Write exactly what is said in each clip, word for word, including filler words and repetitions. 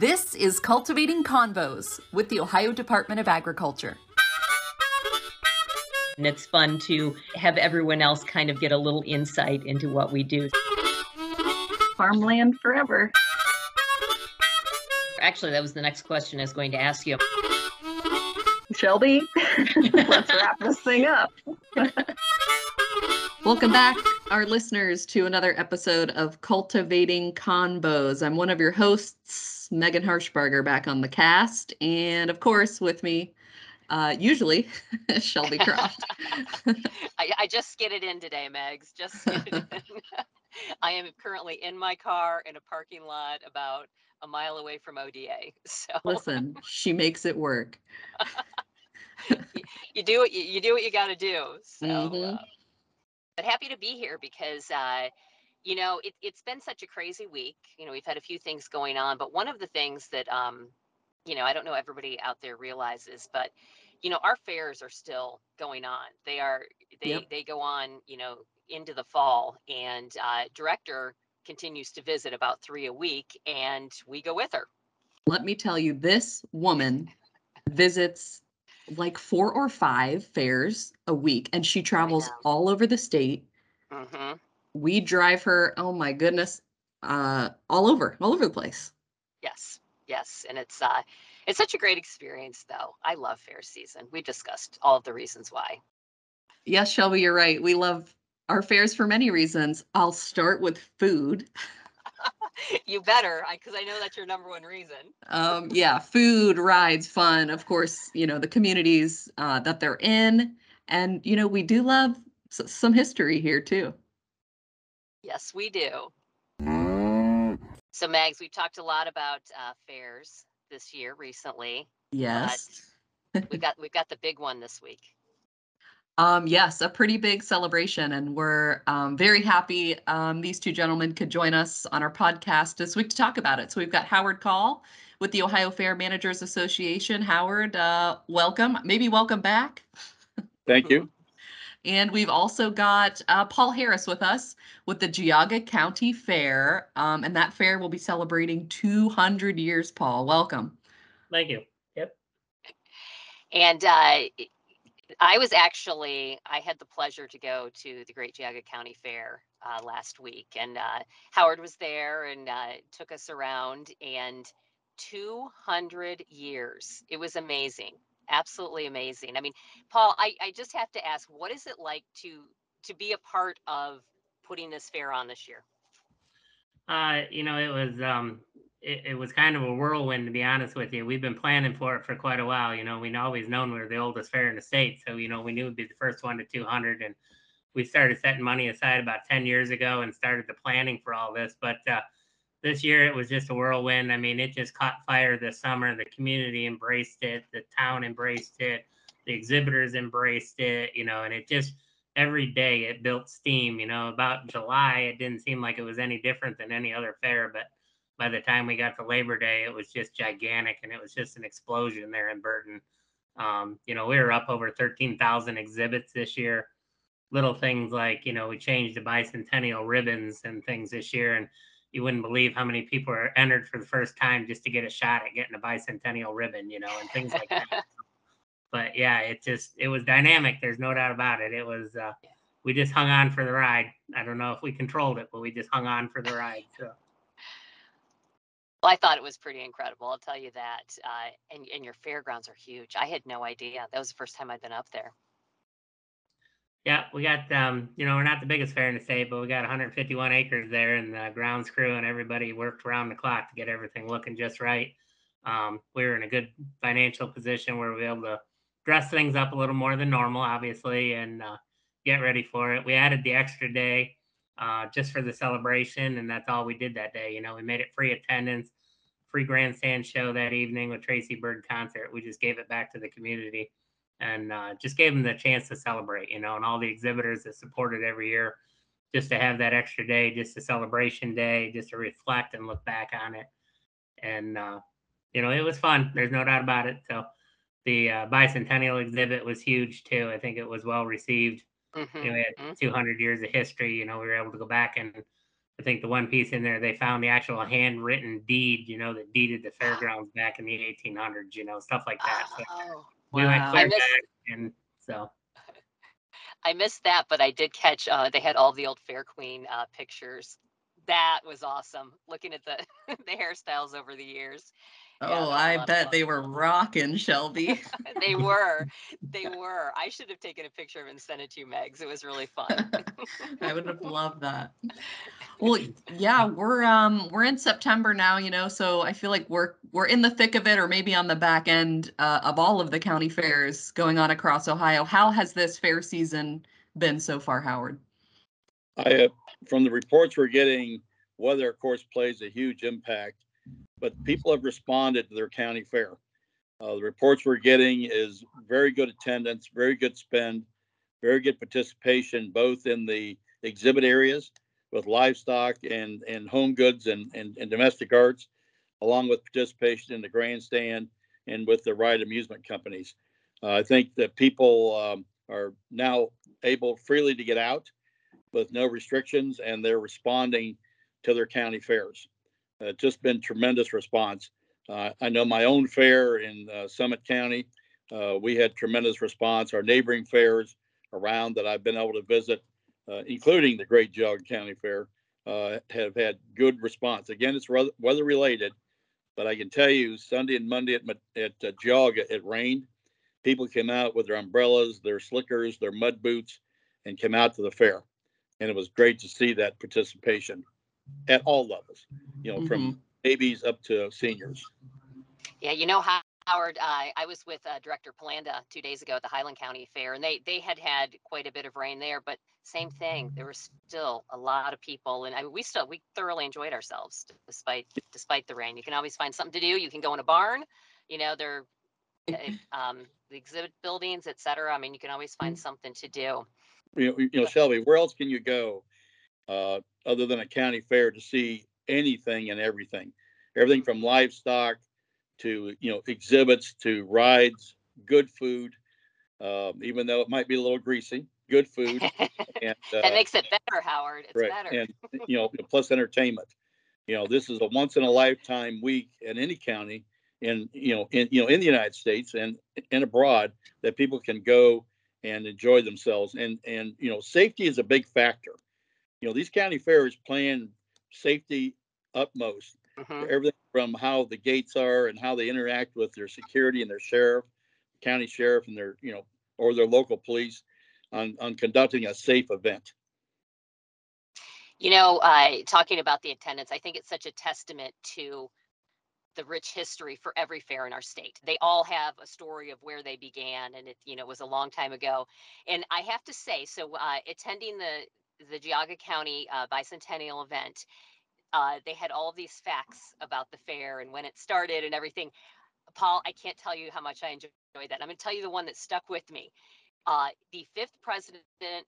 This is Cultivating Convos with the Ohio Department of Agriculture. And it's fun to have everyone else kind of get a little insight into what we do. Farmland forever. Actually, that was the next question I was going to ask you. Shelby, let's wrap this thing up. Welcome back, our listeners, to another episode of Cultivating Convos. I'm one of your hosts, Megan Harshbarger, back on the cast. And of course, with me, uh, usually, Shelby Croft. I, I just skidded in today, Megs. Just skidded in. I am currently in my car in a parking lot about a mile away from O D A. So listen, she makes it work. you, you do what you, you do what you got to do. So, mm-hmm. uh, but happy to be here because uh, you know it, it's been such a crazy week. You know, we've had a few things going on, but one of the things that um, you know I don't know everybody out there realizes, but you know our fairs are still going on. They are they yep. they go on. You know. Into the fall, and uh, Director continues to visit about three a week, and we go with her. Let me tell you, this woman visits like four or five fairs a week, and she travels all over the state. Mm-hmm. We drive her, oh my goodness, uh, all over, all over the place. Yes, yes, and it's uh, it's such a great experience, though. I love fair season. We discussed all of the reasons why. Yes, Shelby, you're right. We love our fairs for many reasons. I'll start with food. You better, because I, I know that's your number one reason. um, yeah, food, rides, fun, of course, you know, the communities uh, that they're in. And, you know, we do love s- some history here, too. Yes, we do. So, Mags, we've talked a lot about uh, fairs this year recently. Yes. we've got we've got the big one this week. Um, yes, a pretty big celebration, and we're um, very happy um, these two gentlemen could join us on our podcast this week to talk about it. So we've got Howard Call with the Ohio Fair Managers Association. Howard, uh, welcome, maybe welcome back. Thank you. And we've also got uh, Paul Harris with us with the Geauga County Fair, um, and that fair will be celebrating two hundred years, Paul. Welcome. Thank you. Yep. And uh I was actually, I had the pleasure to go to the Great Geauga County Fair uh, last week, and uh, Howard was there and uh, took us around, and two hundred years. It was amazing. Absolutely amazing. I mean, Paul, I, I just have to ask, what is it like to, to be a part of putting this fair on this year? Uh, you know, it was, um, it, it was kind of a whirlwind, to be honest with you. We've been planning for it for quite a while. You know, we've always known we were the oldest fair in the state. So, you know, we knew we'd be the first one to two hundred. And we started setting money aside about ten years ago and started the planning for all this. But uh, this year it was just a whirlwind. I mean, it just caught fire this summer. The community embraced it. The town embraced it. The exhibitors embraced it, you know, and it just, every day it built steam, you know. About July, it didn't seem like it was any different than any other fair, but by the time we got to Labor Day, it was just gigantic, and it was just an explosion there in Burton. Um, you know, we were up over thirteen thousand exhibits this year. Little things like, you know, we changed the bicentennial ribbons and things this year, and you wouldn't believe how many people are entered for the first time just to get a shot at getting a bicentennial ribbon, you know, and things like that. But yeah, it just, it was dynamic. There's no doubt about it. It was, uh, we just hung on for the ride. I don't know if we controlled it, but we just hung on for the ride, so. Well, I thought it was pretty incredible. I'll tell you that. Uh, and, and your fairgrounds are huge. I had no idea. That was the first time I'd been up there. Yeah, we got, um, you know, we're not the biggest fair in the state, but we got one hundred fifty-one acres there, and the grounds crew and everybody worked around the clock to get everything looking just right. Um, we were in a good financial position where we were able to dress things up a little more than normal, obviously, and uh, get ready for it. We added the extra day. Uh, just for the celebration, and that's all we did that day. You know, we made it free attendance, free grandstand show that evening with Tracy Byrd concert. We just gave it back to the community, and uh, just gave them the chance to celebrate, you know, and all the exhibitors that support it every year, just to have that extra day, just a celebration day, just to reflect and look back on it. And, uh, you know, it was fun. There's no doubt about it. So the uh, bicentennial exhibit was huge, too. I think it was well received. Mm-hmm. You know, we had two hundred years of history. You know, we were able to go back, and I think the one piece in there, they found the actual handwritten deed, you know, that deeded the fairgrounds back in the eighteen hundreds, you know, stuff like that. So oh, we wow. went clear back, and so. I missed that, but I did catch, uh, they had all the old Fair Queen uh, pictures. That was awesome, looking at the, the hairstyles over the years. Oh, yeah, I bet they were rocking, Shelby. They were. They were. I should have taken a picture of it and sent it to you, Megs. It was really fun. I would have loved that. Well, yeah, we're um we're in September now, you know, so I feel like we're we're in the thick of it, or maybe on the back end uh, of all of the county fairs going on across Ohio. How has this fair season been so far, Howard? I uh, from the reports we're getting, weather, of course, plays a huge impact. But people have responded to their county fair. Uh, the reports we're getting is very good attendance, very good spend, very good participation, both in the exhibit areas with livestock and, and home goods and, and, and domestic arts, along with participation in the grandstand and with the ride amusement companies. Uh, I think that people um, are now able freely to get out with no restrictions, and they're responding to their county fairs. It's uh, just been tremendous response. Uh, I know my own fair in uh, Summit County, uh, we had tremendous response. Our neighboring fairs around that I've been able to visit, uh, including the great Geauga County Fair, uh, have had good response. Again, it's weather related, but I can tell you Sunday and Monday at, at uh, Geauga, it rained. People came out with their umbrellas, their slickers, their mud boots, and came out to the fair. And it was great to see that participation at all levels, you know, mm-hmm. from babies up to seniors. Yeah, you know, Howard, uh, I was with uh, Director Polanda two days ago at the Highland County Fair, and they, they had had quite a bit of rain there, but same thing. There was still a lot of people, and I mean, we still, we thoroughly enjoyed ourselves despite, despite the rain. You can always find something to do. You can go in a barn, you know, they're, um, the exhibit buildings, et cetera. I mean, you can always find something to do. You know, you know Shelby, where else can you go? Uh, other than a county fair, to see anything and everything, everything from livestock to, you know, exhibits to rides, good food, um, even though it might be a little greasy, good food. And, uh, that makes it better, Howard. It's right. better. And, you know, plus entertainment. You know, this is a once in a lifetime week in any county in, you know, in, you know, in the United States and, and abroad that people can go and enjoy themselves. And, and, you know, safety is a big factor. You know, these county fairs plan safety utmost. Uh-huh. Everything from how the gates are and how they interact with their security and their sheriff, county sheriff, and their, you know, or their local police on, on conducting a safe event. You know, uh, talking about the attendance, I think it's such a testament to the rich history for every fair in our state. They all have a story of where they began, and it, you know, was a long time ago. And I have to say, so uh, attending the the Geauga County uh, bicentennial event, uh, they had all these facts about the fair and when it started and everything. Paul, I can't tell you how much I enjoyed that. I'm going to tell you the one that stuck with me. Uh, the fifth president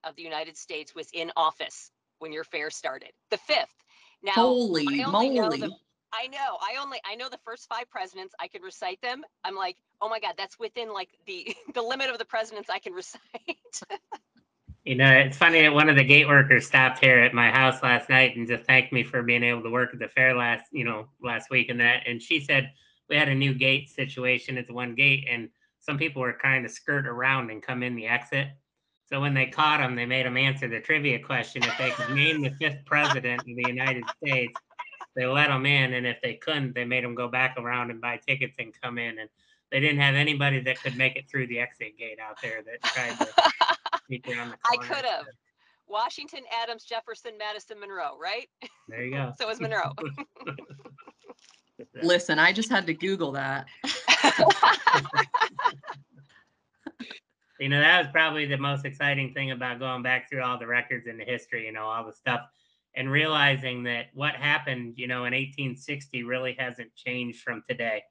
of the United States was in office when your fair started. The fifth. Now, holy moly. Know the, I know. I only, I know the first five presidents. I could recite them. I'm like, oh my God, that's within like the, the limit of the presidents I can recite. You know, it's funny that one of the gate workers stopped here at my house last night and just thanked me for being able to work at the fair last, you know, last week and that. And she said, we had a new gate situation at the one gate, and some people were trying to skirt around and come in the exit. So when they caught them, they made them answer the trivia question. If they could name the fifth president of the United States, they let them in. And if they couldn't, they made them go back around and buy tickets and come in. And they didn't have anybody that could make it through the exit gate out there that tried to... I could have. Washington, Adams, Jefferson, Madison, Monroe, right? There you go. So is Monroe. Listen, I just had to Google that. You know, that was probably the most exciting thing about going back through all the records and the history, you know, all the stuff, and realizing that what happened, you know, in eighteen sixty really hasn't changed from today.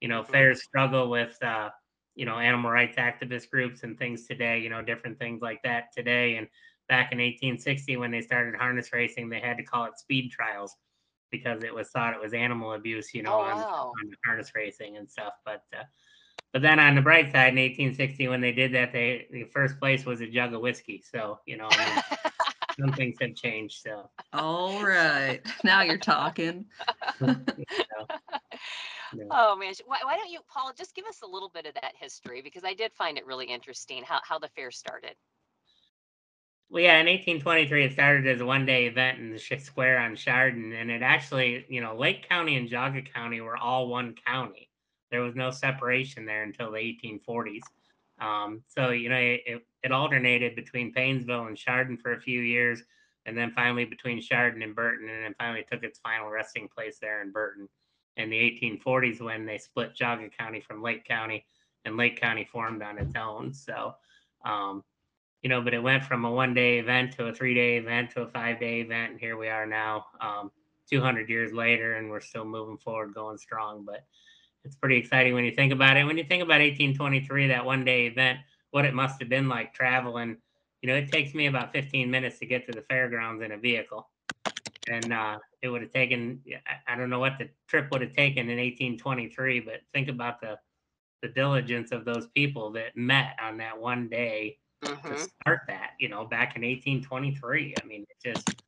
You know, fairs struggle with, uh, you know, animal rights activist groups and things today, you know, different things like that today. And back in eighteen sixty, when they started harness racing, they had to call it speed trials because it was thought it was animal abuse, you know, oh, on, wow. on harness racing and stuff. But uh, but then on the bright side, in eighteen sixty, when they did that, they the first place was a jug of whiskey. So, you know, I mean, some things have changed. So. All right. Now you're talking. no. No. Oh, man. Why, why don't you, Paul, just give us a little bit of that history, because I did find it really interesting how, how the fair started. Well, yeah, in eighteen twenty-three, it started as a one-day event in the square on Chardon, and it actually, you know, Lake County and Geauga County were all one county. There was no separation there until the eighteen forties. Um, so, you know, it, it alternated between Painesville and Chardon for a few years, and then finally between Chardon and Burton, and then finally took its final resting place there in Burton in the eighteen forties when they split Geauga County from Lake County, and Lake County formed on its own. So, um, you know, but it went from a one-day event to a three-day event to a five-day event, and here we are now, um, two hundred years later, and we're still moving forward, going strong. But it's pretty exciting when you think about it. When you think about eighteen twenty-three, that one-day event, what it must have been like traveling. You know, it takes me about fifteen minutes to get to the fairgrounds in a vehicle, and uh, it would have taken, I don't know what the trip would have taken in eighteen twenty-three, but think about the the diligence of those people that met on that one day. Mm-hmm. To start that, you know, back in eighteen twenty-three. I mean, it just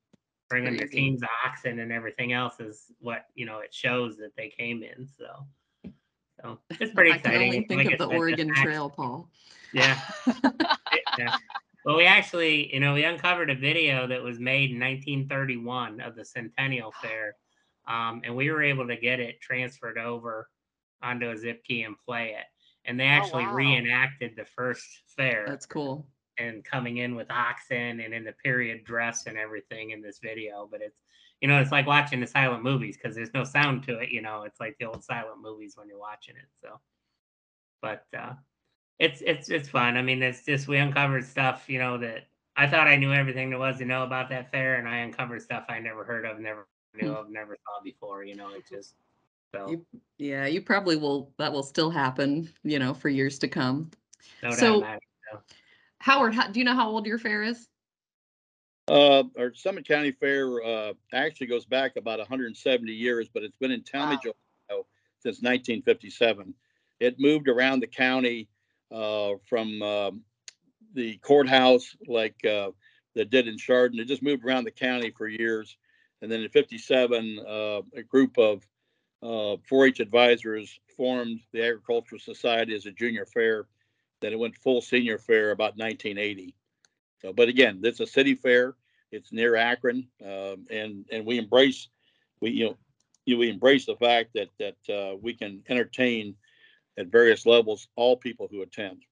bringing their teams of oxen and everything else is what, you know, it shows that they came in. So, so it's pretty I exciting. I can only think like of the Oregon Trail, Paul. Yeah. Yeah. Well, we actually, you know, we uncovered a video that was made in nineteen thirty-one of the Centennial Fair, um, and we were able to get it transferred over onto a zip key and play it. And they actually oh, wow. reenacted the first fair. That's cool. And coming in with oxen and in the period dress and everything in this video. But it's, you know, it's like watching the silent movies because there's no sound to it. You know, it's like the old silent movies when you're watching it. So, but uh, it's, it's, it's fun. I mean, it's just, we uncovered stuff, you know, that I thought I knew everything there was to know about that fair. And I uncovered stuff I never heard of, never knew of, never saw before, you know, it just. So. You, yeah, you probably will. That will still happen, you know, for years to come. No so, doubt, no. Howard, how, do you know how old your fair is? Uh, our Summit County Fair uh, actually goes back about one hundred seventy years, but it's been in Talmadge, wow. Ohio, since nineteen fifty-seven. It moved around the county uh, from uh, the courthouse, like uh, they did in Chardon. It just moved around the county for years, and then in fifty-seven, uh, a group of Uh, four H advisors formed the Agricultural Society as a junior fair. Then it went full senior fair about nineteen eighty. So, but again, it's a city fair. It's near Akron, um, and and we embrace we you know we embrace the fact that that uh, we can entertain at various levels all people who attend.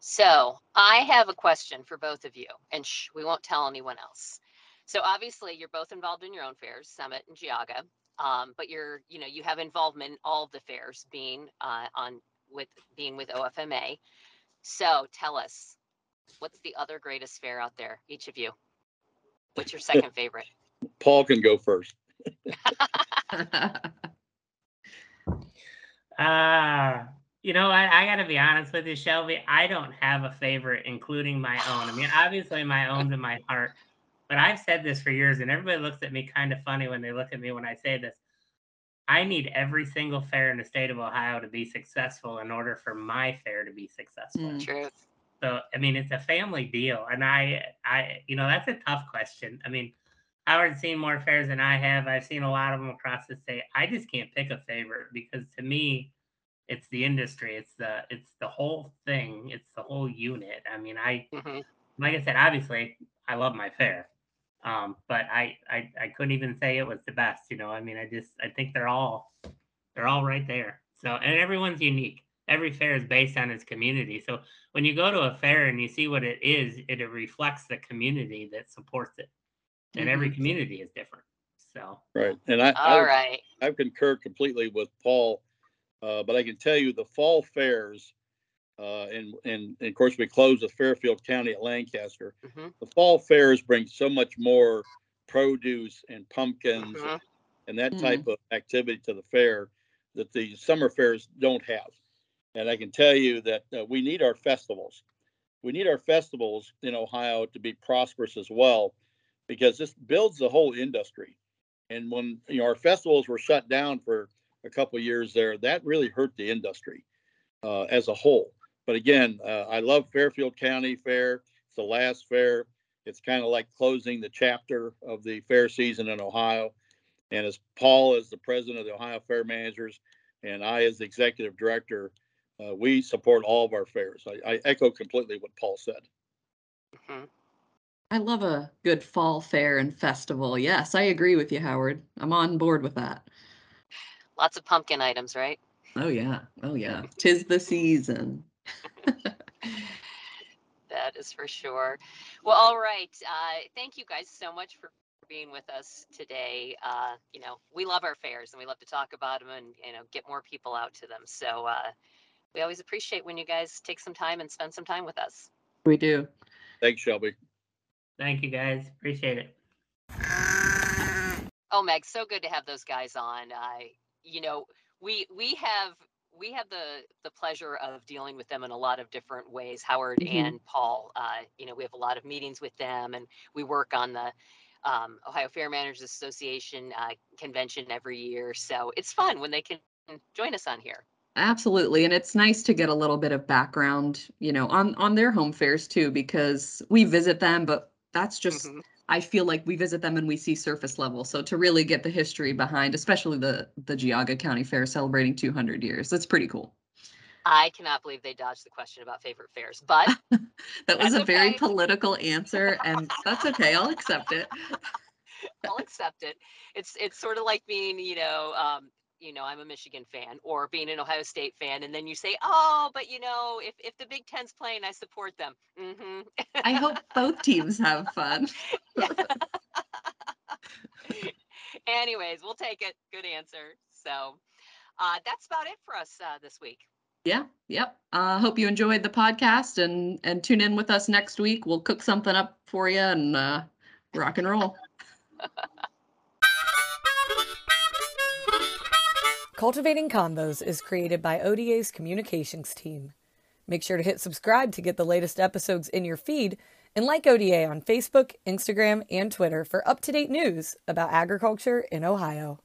So I have a question for both of you, and shh, we won't tell anyone else. So obviously, you're both involved in your own fairs, Summit and Geauga. Um, but you're, you know, you have involvement in all of the fairs being uh, on with being with O F M A. So tell us, what's the other greatest fair out there? Each of you, what's your second favorite? Paul can go first. uh, you know, I, I got to be honest with you, Shelby. I don't have a favorite, including my own. I mean, obviously, my own's in my heart. But I've said this for years, and everybody looks at me kind of funny when they look at me when I say this. I need every single fair in the state of Ohio to be successful in order for my fair to be successful. Mm, true. So, I mean, it's a family deal. And I, I, you know, that's a tough question. I mean, Howard's seen more fairs than I have. I've seen a lot of them across the state. I just can't pick a favorite because to me, it's the industry. It's the, it's the whole thing. It's the whole unit. I mean, I, mm-hmm. like I said, obviously, I love my fair. Um, but I, I, I couldn't even say it was the best, you know, I mean, I just, I think they're all, they're all right there. So, and everyone's unique. Every fair is based on its community. So when you go to a fair and you see what it is, it, it reflects the community that supports it. And mm-hmm. every community is different. So. Right. And I, all I, right. I concur completely with Paul, uh, but I can tell you the fall fairs, Uh, and, and, and of course, we closed the Fairfield County at Lancaster. Mm-hmm. The fall fairs bring so much more produce and pumpkins uh-huh. and, and that mm-hmm. type of activity to the fair that the summer fairs don't have. And I can tell you that uh, we need our festivals. We need our festivals in Ohio to be prosperous as well, because this builds the whole industry. And when you know, our festivals were shut down for a couple of years there, that really hurt the industry uh, as a whole. But again, uh, I love Fairfield County Fair. It's the last fair. It's kind of like closing the chapter of the fair season in Ohio. And as Paul is the president of the Ohio Fair Managers and I as the executive director, uh, we support all of our fairs. I, I echo completely what Paul said. Mm-hmm. I love a good fall fair and festival. Yes, I agree with you, Howard. I'm on board with that. Lots of pumpkin items, right? Oh, yeah. Oh, yeah. Tis the season. That is for sure. Well, all right. Uh, thank you guys so much for being with us today. Uh, you know, we love our fairs and we love to talk about them and, you know, get more people out to them. So uh, we always appreciate when you guys take some time and spend some time with us. We do. Thanks, Shelby. Thank you, guys. Appreciate it. Oh, Meg, so good to have those guys on. I, you know, we we have we have the the pleasure of dealing with them in a lot of different ways. Howard mm-hmm. and Paul, uh, you know, we have a lot of meetings with them, and we work on the um, Ohio Fair Managers Association uh, convention every year. So it's fun when they can join us on here. Absolutely. And it's nice to get a little bit of background, you know, on, on their home fairs too, because we visit them, but that's just, mm-hmm. I feel like we visit them and we see surface level. So to really get the history behind, especially the, the Geauga County Fair celebrating two hundred years, that's pretty cool. I cannot believe they dodged the question about favorite fairs, but that was a okay. very political answer, and that's okay. I'll accept it. I'll accept it. It's, it's sort of like being, you know, um, you know, I'm a Michigan fan, or being an Ohio State fan, and then you say, oh, but you know, if, if the Big Ten's playing, I support them. Mm-hmm. I hope both teams have fun. Anyways, we'll take it. Good answer. So uh, that's about it for us uh, this week. Yeah. Yep. I uh, hope you enjoyed the podcast, and, and tune in with us next week. We'll cook something up for you and uh, rock and roll. Cultivating Convos is created by O D A's communications team. Make sure to hit subscribe to get the latest episodes in your feed, and like O D A on Facebook, Instagram, and Twitter for up-to-date news about agriculture in Ohio.